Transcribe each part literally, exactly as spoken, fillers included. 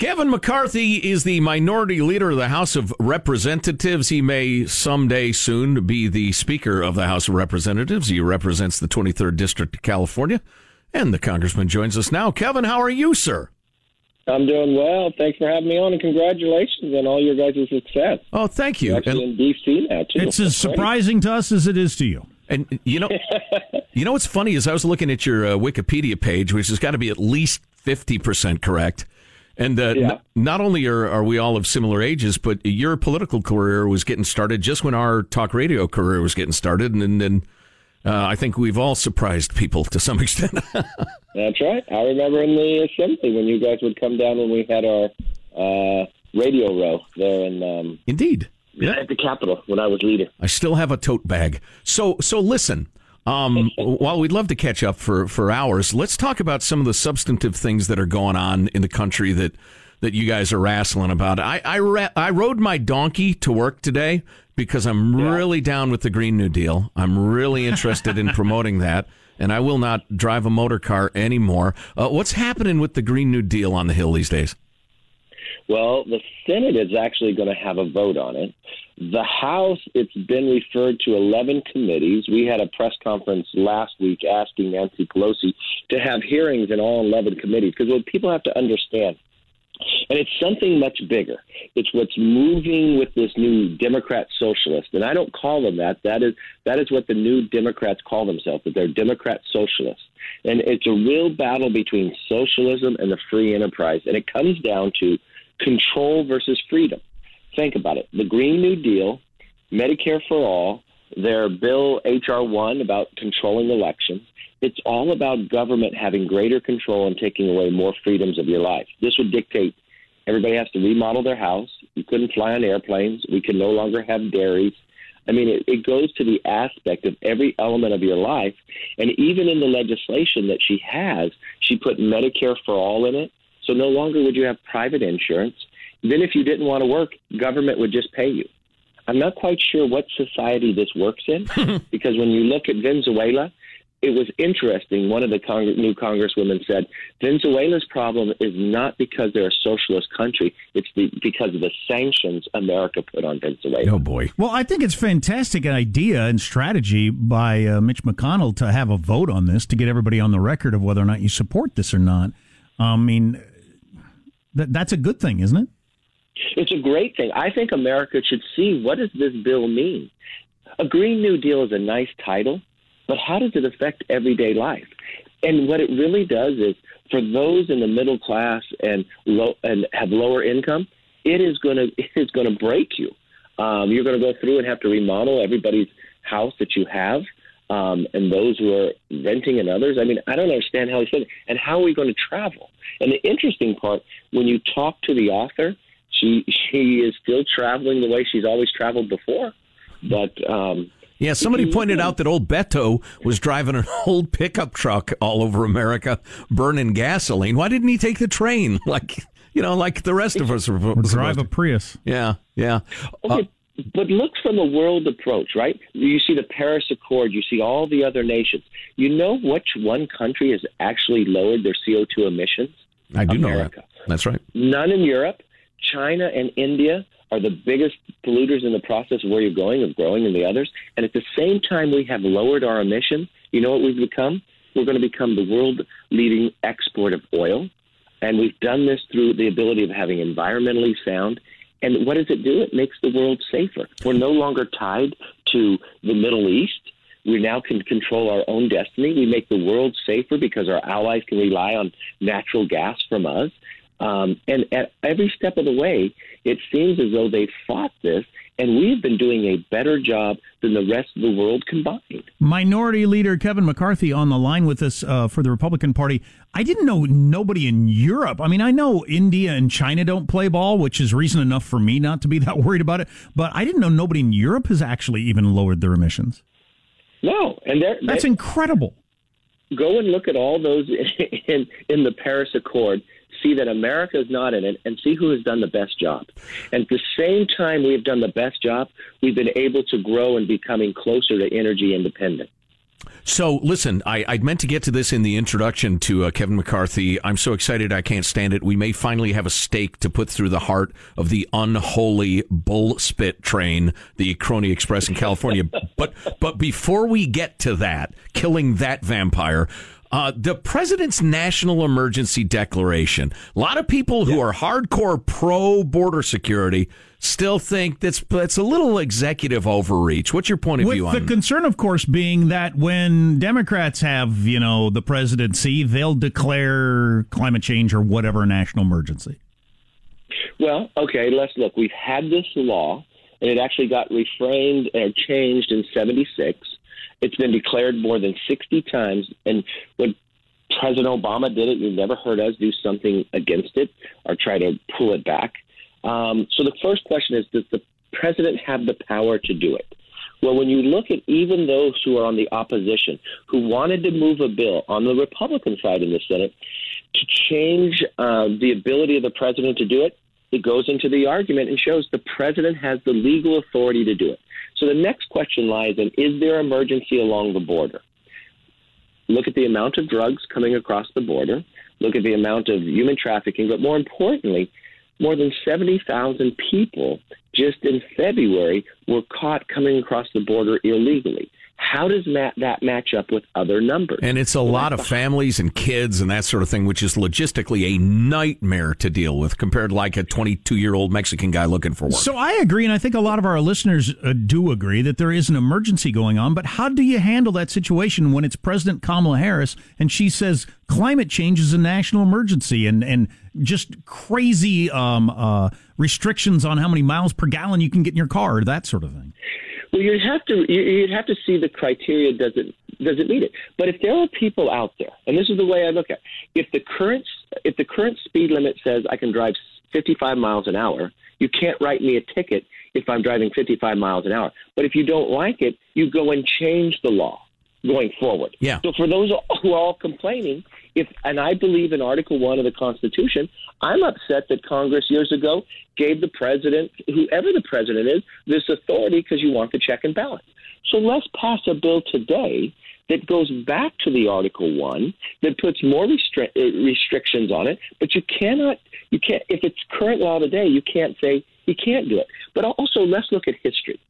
Kevin McCarthy is the minority leader of the House of Representatives. He may someday soon be the Speaker of the House of Representatives. He represents the twenty-third District of California, and the Congressman joins us now. Kevin, how are you, sir? I'm doing well. Thanks for having me on, and congratulations on all your guys' success. Oh, thank you. You're actually and in D C now, too. It's as surprising to us as it is to you. And you know, you know what's funny is I was looking at your uh, Wikipedia page, which has got to be at least fifty percent correct. And uh, yeah. n- not only are, are we all of similar ages, but your political career was getting started just when our talk radio career was getting started. And then uh, I think we've all surprised people to some extent. That's right. I remember in the assembly when you guys would come down when we had our uh, radio row there. In, um, Indeed. Yeah. At the Capitol when I was leader. I still have a tote bag. So, so listen. Um, while we'd love to catch up for, for hours, let's talk about some of the substantive things that are going on in the country that, that you guys are wrestling about. I I, ra- I rode my donkey to work today because I'm yeah. really down with the Green New Deal. I'm really interested in promoting that, and I will not drive a motor car anymore. Uh, what's happening with the Green New Deal on the Hill these days? Well, the Senate is actually going to have a vote on it. The House, it's been referred to eleven committees. We had a press conference last week asking Nancy Pelosi to have hearings in all eleven committees, because what people have to understand, and it's something much bigger. It's what's moving with this new Democrat socialist. And I don't call them that. That is that is what the new Democrats call themselves, that they're Democrat socialists. And it's a real battle between socialism and the free enterprise. And it comes down to control versus freedom. Think about it. The Green New Deal, Medicare for All, their bill H R one about controlling elections, it's all about government having greater control and taking away more freedoms of your life. This would dictate everybody has to remodel their house. You couldn't fly on airplanes. We can no longer have dairies. I mean, it, it goes to the aspect of every element of your life. And even in the legislation that she has, she put Medicare for All in it. So no longer would you have private insurance. Then if you didn't want to work, government would just pay you. I'm not quite sure what society this works in, because when you look at Venezuela, it was interesting. One of the Cong- new congresswomen said, Venezuela's problem is not because they're a socialist country. It's the, because of the sanctions America put on Venezuela. Oh, boy. Well, I think it's fantastic idea and strategy by uh, Mitch McConnell to have a vote on this, to get everybody on the record of whether or not you support this or not. I mean, th- that's a good thing, isn't it? It's a great thing. I think America should see, what does this bill mean? A Green New Deal is a nice title, but how does it affect everyday life? And what it really does is for those in the middle class and low and have lower income, it is going to it is going to break you. Um, you're going to go through and have to remodel everybody's house that you have, um, and those who are renting and others. I mean, I don't understand how he said it. And how are we going to travel? And the interesting part, when you talk to the author, she she is still traveling the way she's always traveled before. But um, yeah, somebody pointed out that old Beto was driving an old pickup truck all over America, burning gasoline. Why didn't he take the train? Like. You know, like the rest of us. Are or drive a Prius. Yeah, yeah. Okay, uh, but look from a world approach, right? You see the Paris Accord. You see all the other nations. You know which one country has actually lowered their C O two emissions? I do America. know that. That's right. None in Europe. China and India are the biggest polluters in the process of where you're going, of growing, and the others. And at the same time we have lowered our emissions, you know what we've become? We're going to become the world-leading export of oil. And we've done this through the ability of having environmentally sound. And what does it do? It makes the world safer. We're no longer tied to the Middle East. We now can control our own destiny. We make the world safer because our allies can rely on natural gas from us. Um, and at every step of the way, it seems as though they've fought this, and we've been doing a better job than the rest of the world combined. Minority Leader Kevin McCarthy on the line with us uh, for the Republican Party. I didn't know nobody in Europe. I mean, I know India and China don't play ball, which is reason enough for me not to be that worried about it. But I didn't know nobody in Europe has actually even lowered their emissions. No. and they're, That's they're, incredible. Go and look at all those in, in the Paris Accord. See that America is not in it, and see who has done the best job. And at the same time we have done the best job, we've been able to grow and becoming closer to energy independence. So, listen, I, I meant to get to this in the introduction to uh, Kevin McCarthy. I'm so excited I can't stand it. We may finally have a stake to put through the heart of the unholy bull spit train, the Crony Express in California. but but before we get to that, killing that vampire... Uh, the president's national emergency declaration. A lot of people who yeah. are hardcore pro border security still think that's that's a little executive overreach. What's your point of With view on it? The concern, of course, being that when Democrats have, you know, the presidency, they'll declare climate change or whatever national emergency. Well, okay, let's look. We've had this law, and it actually got reframed and changed in seventy-six. It's been declared more than sixty times, and when President Obama did it, you never heard us do something against it or try to pull it back. Um, so the first question is, does the president have the power to do it? Well, when you look at even those who are on the opposition, who wanted to move a bill on the Republican side in the Senate to change uh, the ability of the president to do it, it goes into the argument and shows the president has the legal authority to do it. So the next question lies in, is there emergency along the border? Look at the amount of drugs coming across the border. Look at the amount of human trafficking. But more importantly, more than seventy thousand people just in February were caught coming across the border illegally. How does that, that match up with other numbers? And it's a lot of families and kids and that sort of thing, which is logistically a nightmare to deal with compared to like a twenty-two-year-old Mexican guy looking for work. So I agree, and I think a lot of our listeners uh, do agree that there is an emergency going on, but how do you handle that situation when it's President Kamala Harris and she says climate change is a national emergency and, and just crazy um, uh, restrictions on how many miles per gallon you can get in your car, that sort of thing? Well, you'd have to you'd have to see the criteria doesn't doesn't meet it. But if there are people out there, and this is the way I look at it, if the current if the current speed limit says I can drive fifty-five miles an hour, you can't write me a ticket if I'm driving fifty-five miles an hour. But if you don't like it, you go and change the law going forward. Yeah. So for those who are all complaining, if and I believe in Article One of the Constitution, I'm upset that Congress years ago gave the president, whoever the president is, this authority because you want the check and balance. So let's pass a bill today that goes back to the Article One that puts more restri- restrictions on it. But you cannot, you can't. If it's current law today, you can't say you can't do it. But also, let's look at history.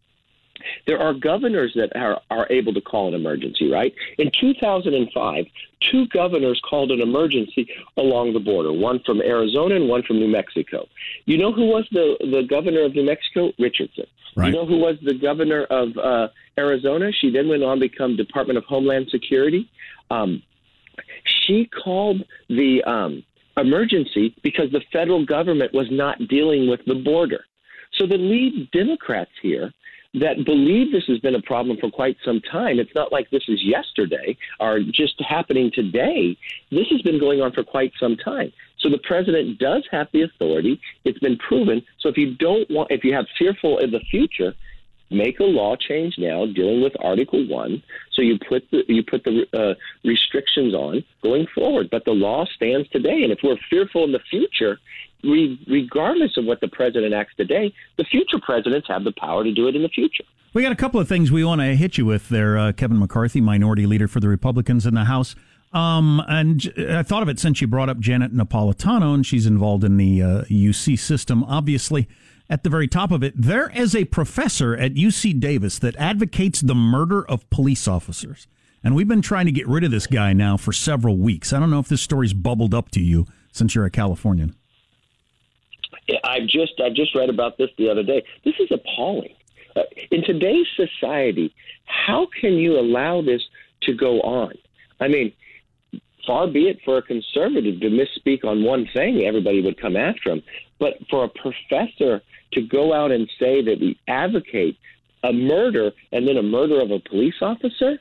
There are governors that are, are able to call an emergency, right? In two thousand five, two governors called an emergency along the border, one from Arizona and one from New Mexico. You know who was the, the governor of New Mexico? Richardson. Right. You know who was the governor of uh, Arizona? She then went on to become Department of Homeland Security. Um, She called the um, emergency because the federal government was not dealing with the border. So the lead Democrats here that believe this has been a problem for quite some time, it's not like this is yesterday or just happening today. This has been going on for quite some time. So the president does have the authority. It's been proven. So if you don't want, if you have fearful in the future, make a law change now dealing with Article One, so you put the, you put the uh, restrictions on going forward. But the law stands today, and if we're fearful in the future, we, regardless of what the president acts today, the future presidents have the power to do it in the future. We got a couple of things we want to hit you with there, uh, Kevin McCarthy, minority leader for the Republicans in the House. Um, and I thought of it since you brought up Janet Napolitano, and she's involved in the uh, U C system, obviously. At the very top of it, there is a professor at U C Davis that advocates the murder of police officers. And we've been trying to get rid of this guy now for several weeks. I don't know if this story's bubbled up to you since you're a Californian. I've just, I've just read about this the other day. This is appalling. In today's society, how can you allow this to go on? I mean, far be it for a conservative to misspeak on one thing, everybody would come after him. But for a professor to go out and say that we advocate a murder and then a murder of a police officer,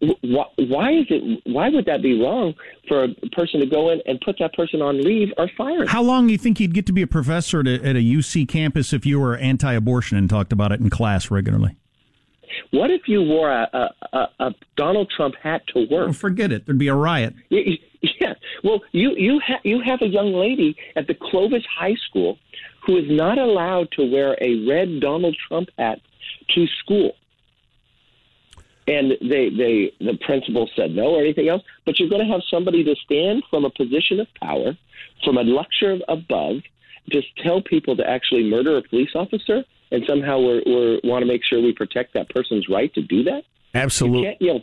why, why is it? Why would that be wrong for a person to go in and put that person on leave or fire him? How long do you think you'd get to be a professor at a, at a U C campus if you were anti-abortion and talked about it in class regularly? What if you wore a, a, a Donald Trump hat to work? Well, forget it. There'd be a riot. Yeah. Well, you you, ha- you have a young lady at the Clovis High School who is not allowed to wear a red Donald Trump hat to school. And they, they the principal said no or anything else. But you're going to have somebody to stand from a position of power, from a lecture above, just tell people to actually murder a police officer. And somehow we we want to make sure we protect that person's right to do that. Absolutely. You can't yell,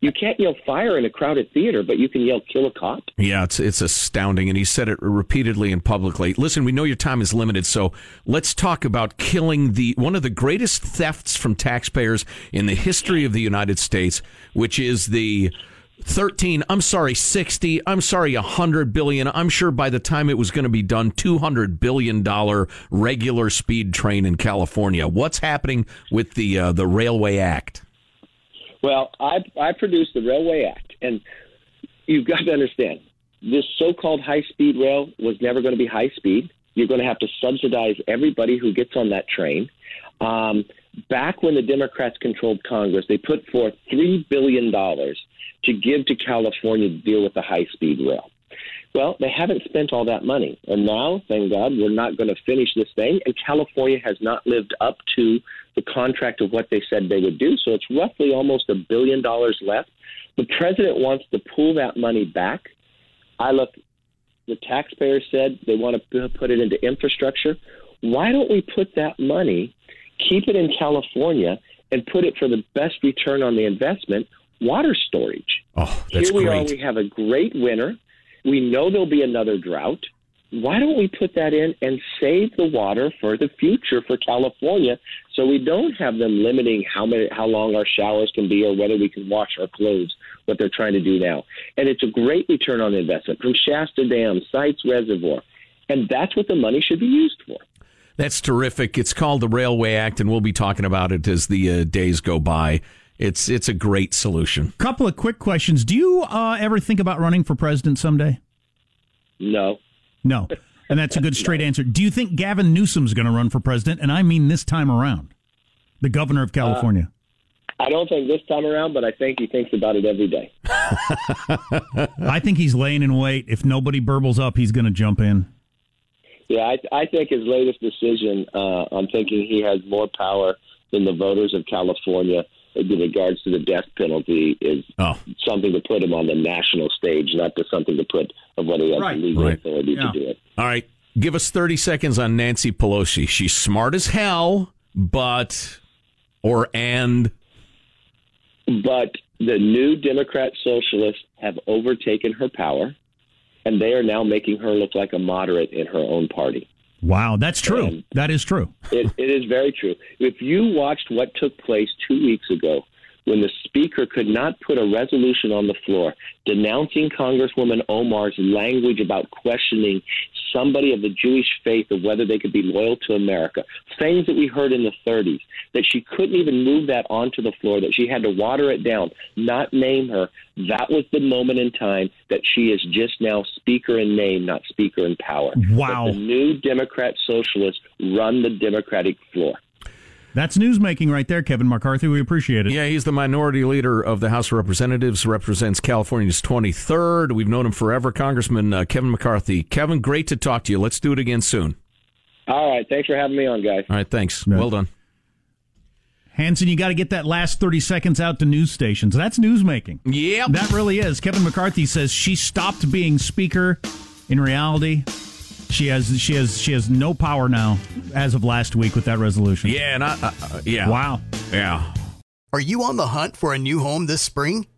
you can't yell fire in a crowded theater, but you can yell kill a cop. Yeah, it's it's astounding. And he said it repeatedly and publicly. Listen, we know your time is limited, so let's talk about killing the one of the greatest thefts from taxpayers in the history of the United States, which is the thirteen, I'm sorry, sixty, I'm sorry, one hundred billion dollars. I'm sure by the time it was going to be done, two hundred billion dollars regular speed train in California. What's happening with the uh, the Railway Act? Well, I, I produced the Railway Act, and you've got to understand, this so-called high-speed rail was never going to be high-speed. You're going to have to subsidize everybody who gets on that train. Um, back when the Democrats controlled Congress, they put forth three billion dollars to give to California to deal with the high-speed rail. Well, they haven't spent all that money. And now, thank God, we're not going to finish this thing. And California has not lived up to the contract of what they said they would do. So it's roughly almost a billion dollars left. The president wants to pull that money back. I look, the taxpayers said they want to put it into infrastructure. Why don't we put that money, keep it in California, and put it for the best return on the investment, water storage. Oh, that's Here we great. are. We have a great winter. We know there'll be another drought. Why don't we put that in and save the water for the future for California, so we don't have them limiting how many, how long our showers can be or whether we can wash our clothes, what they're trying to do now. And it's a great return on investment from Shasta Dam, Sites Reservoir. And that's what the money should be used for. That's terrific. It's called the Railway Act, and we'll be talking about it as the uh, days go by. It's it's a great solution. Couple of quick questions. Do you uh, ever think about running for president someday? No. No. And that's a good straight no. answer. Do you think Gavin Newsom's going to run for president? And I mean this time around, the governor of California. Uh, I don't think this time around, but I think he thinks about it every day. I think he's laying in wait. If nobody burbles up, he's going to jump in. Yeah, I, I think his latest decision, uh, I'm thinking he has more power than the voters of California in regards to the death penalty, is oh. something to put him on the national stage, not just something to put of what he has right, the legal right. authority yeah. to do it. All right. Give us thirty seconds on Nancy Pelosi. She's smart as hell, but, or and. But the new Democrat socialists have overtaken her power, and they are now making her look like a moderate in her own party. Wow, that's true. Um, that is true. it, it is very true. If you watched what took place two weeks ago when the Speaker could not put a resolution on the floor denouncing Congresswoman Omar's language about questioning somebody of the Jewish faith of whether they could be loyal to America, things that we heard in the thirties, that she couldn't even move that onto the floor, that she had to water it down, not name her. That was the moment in time that she is just now Speaker in name, not Speaker in power. Wow. But the new Democrat socialists run the Democratic floor. That's newsmaking right there, Kevin McCarthy. We appreciate it. Yeah, he's the minority leader of the House of Representatives, represents California's twenty-third. We've known him forever, Congressman uh, Kevin McCarthy. Kevin, great to talk to you. Let's do it again soon. All right. Thanks for having me on, guys. All right. Thanks. Right. Well done. Hanson, you got to get that last thirty seconds out to news stations. That's newsmaking. Yep. That really is. Kevin McCarthy says she stopped being Speaker. In reality, She has she has she has no power now as of last week with that resolution. Yeah, and I, uh, yeah. Wow. Yeah. Are you on the hunt for a new home this spring,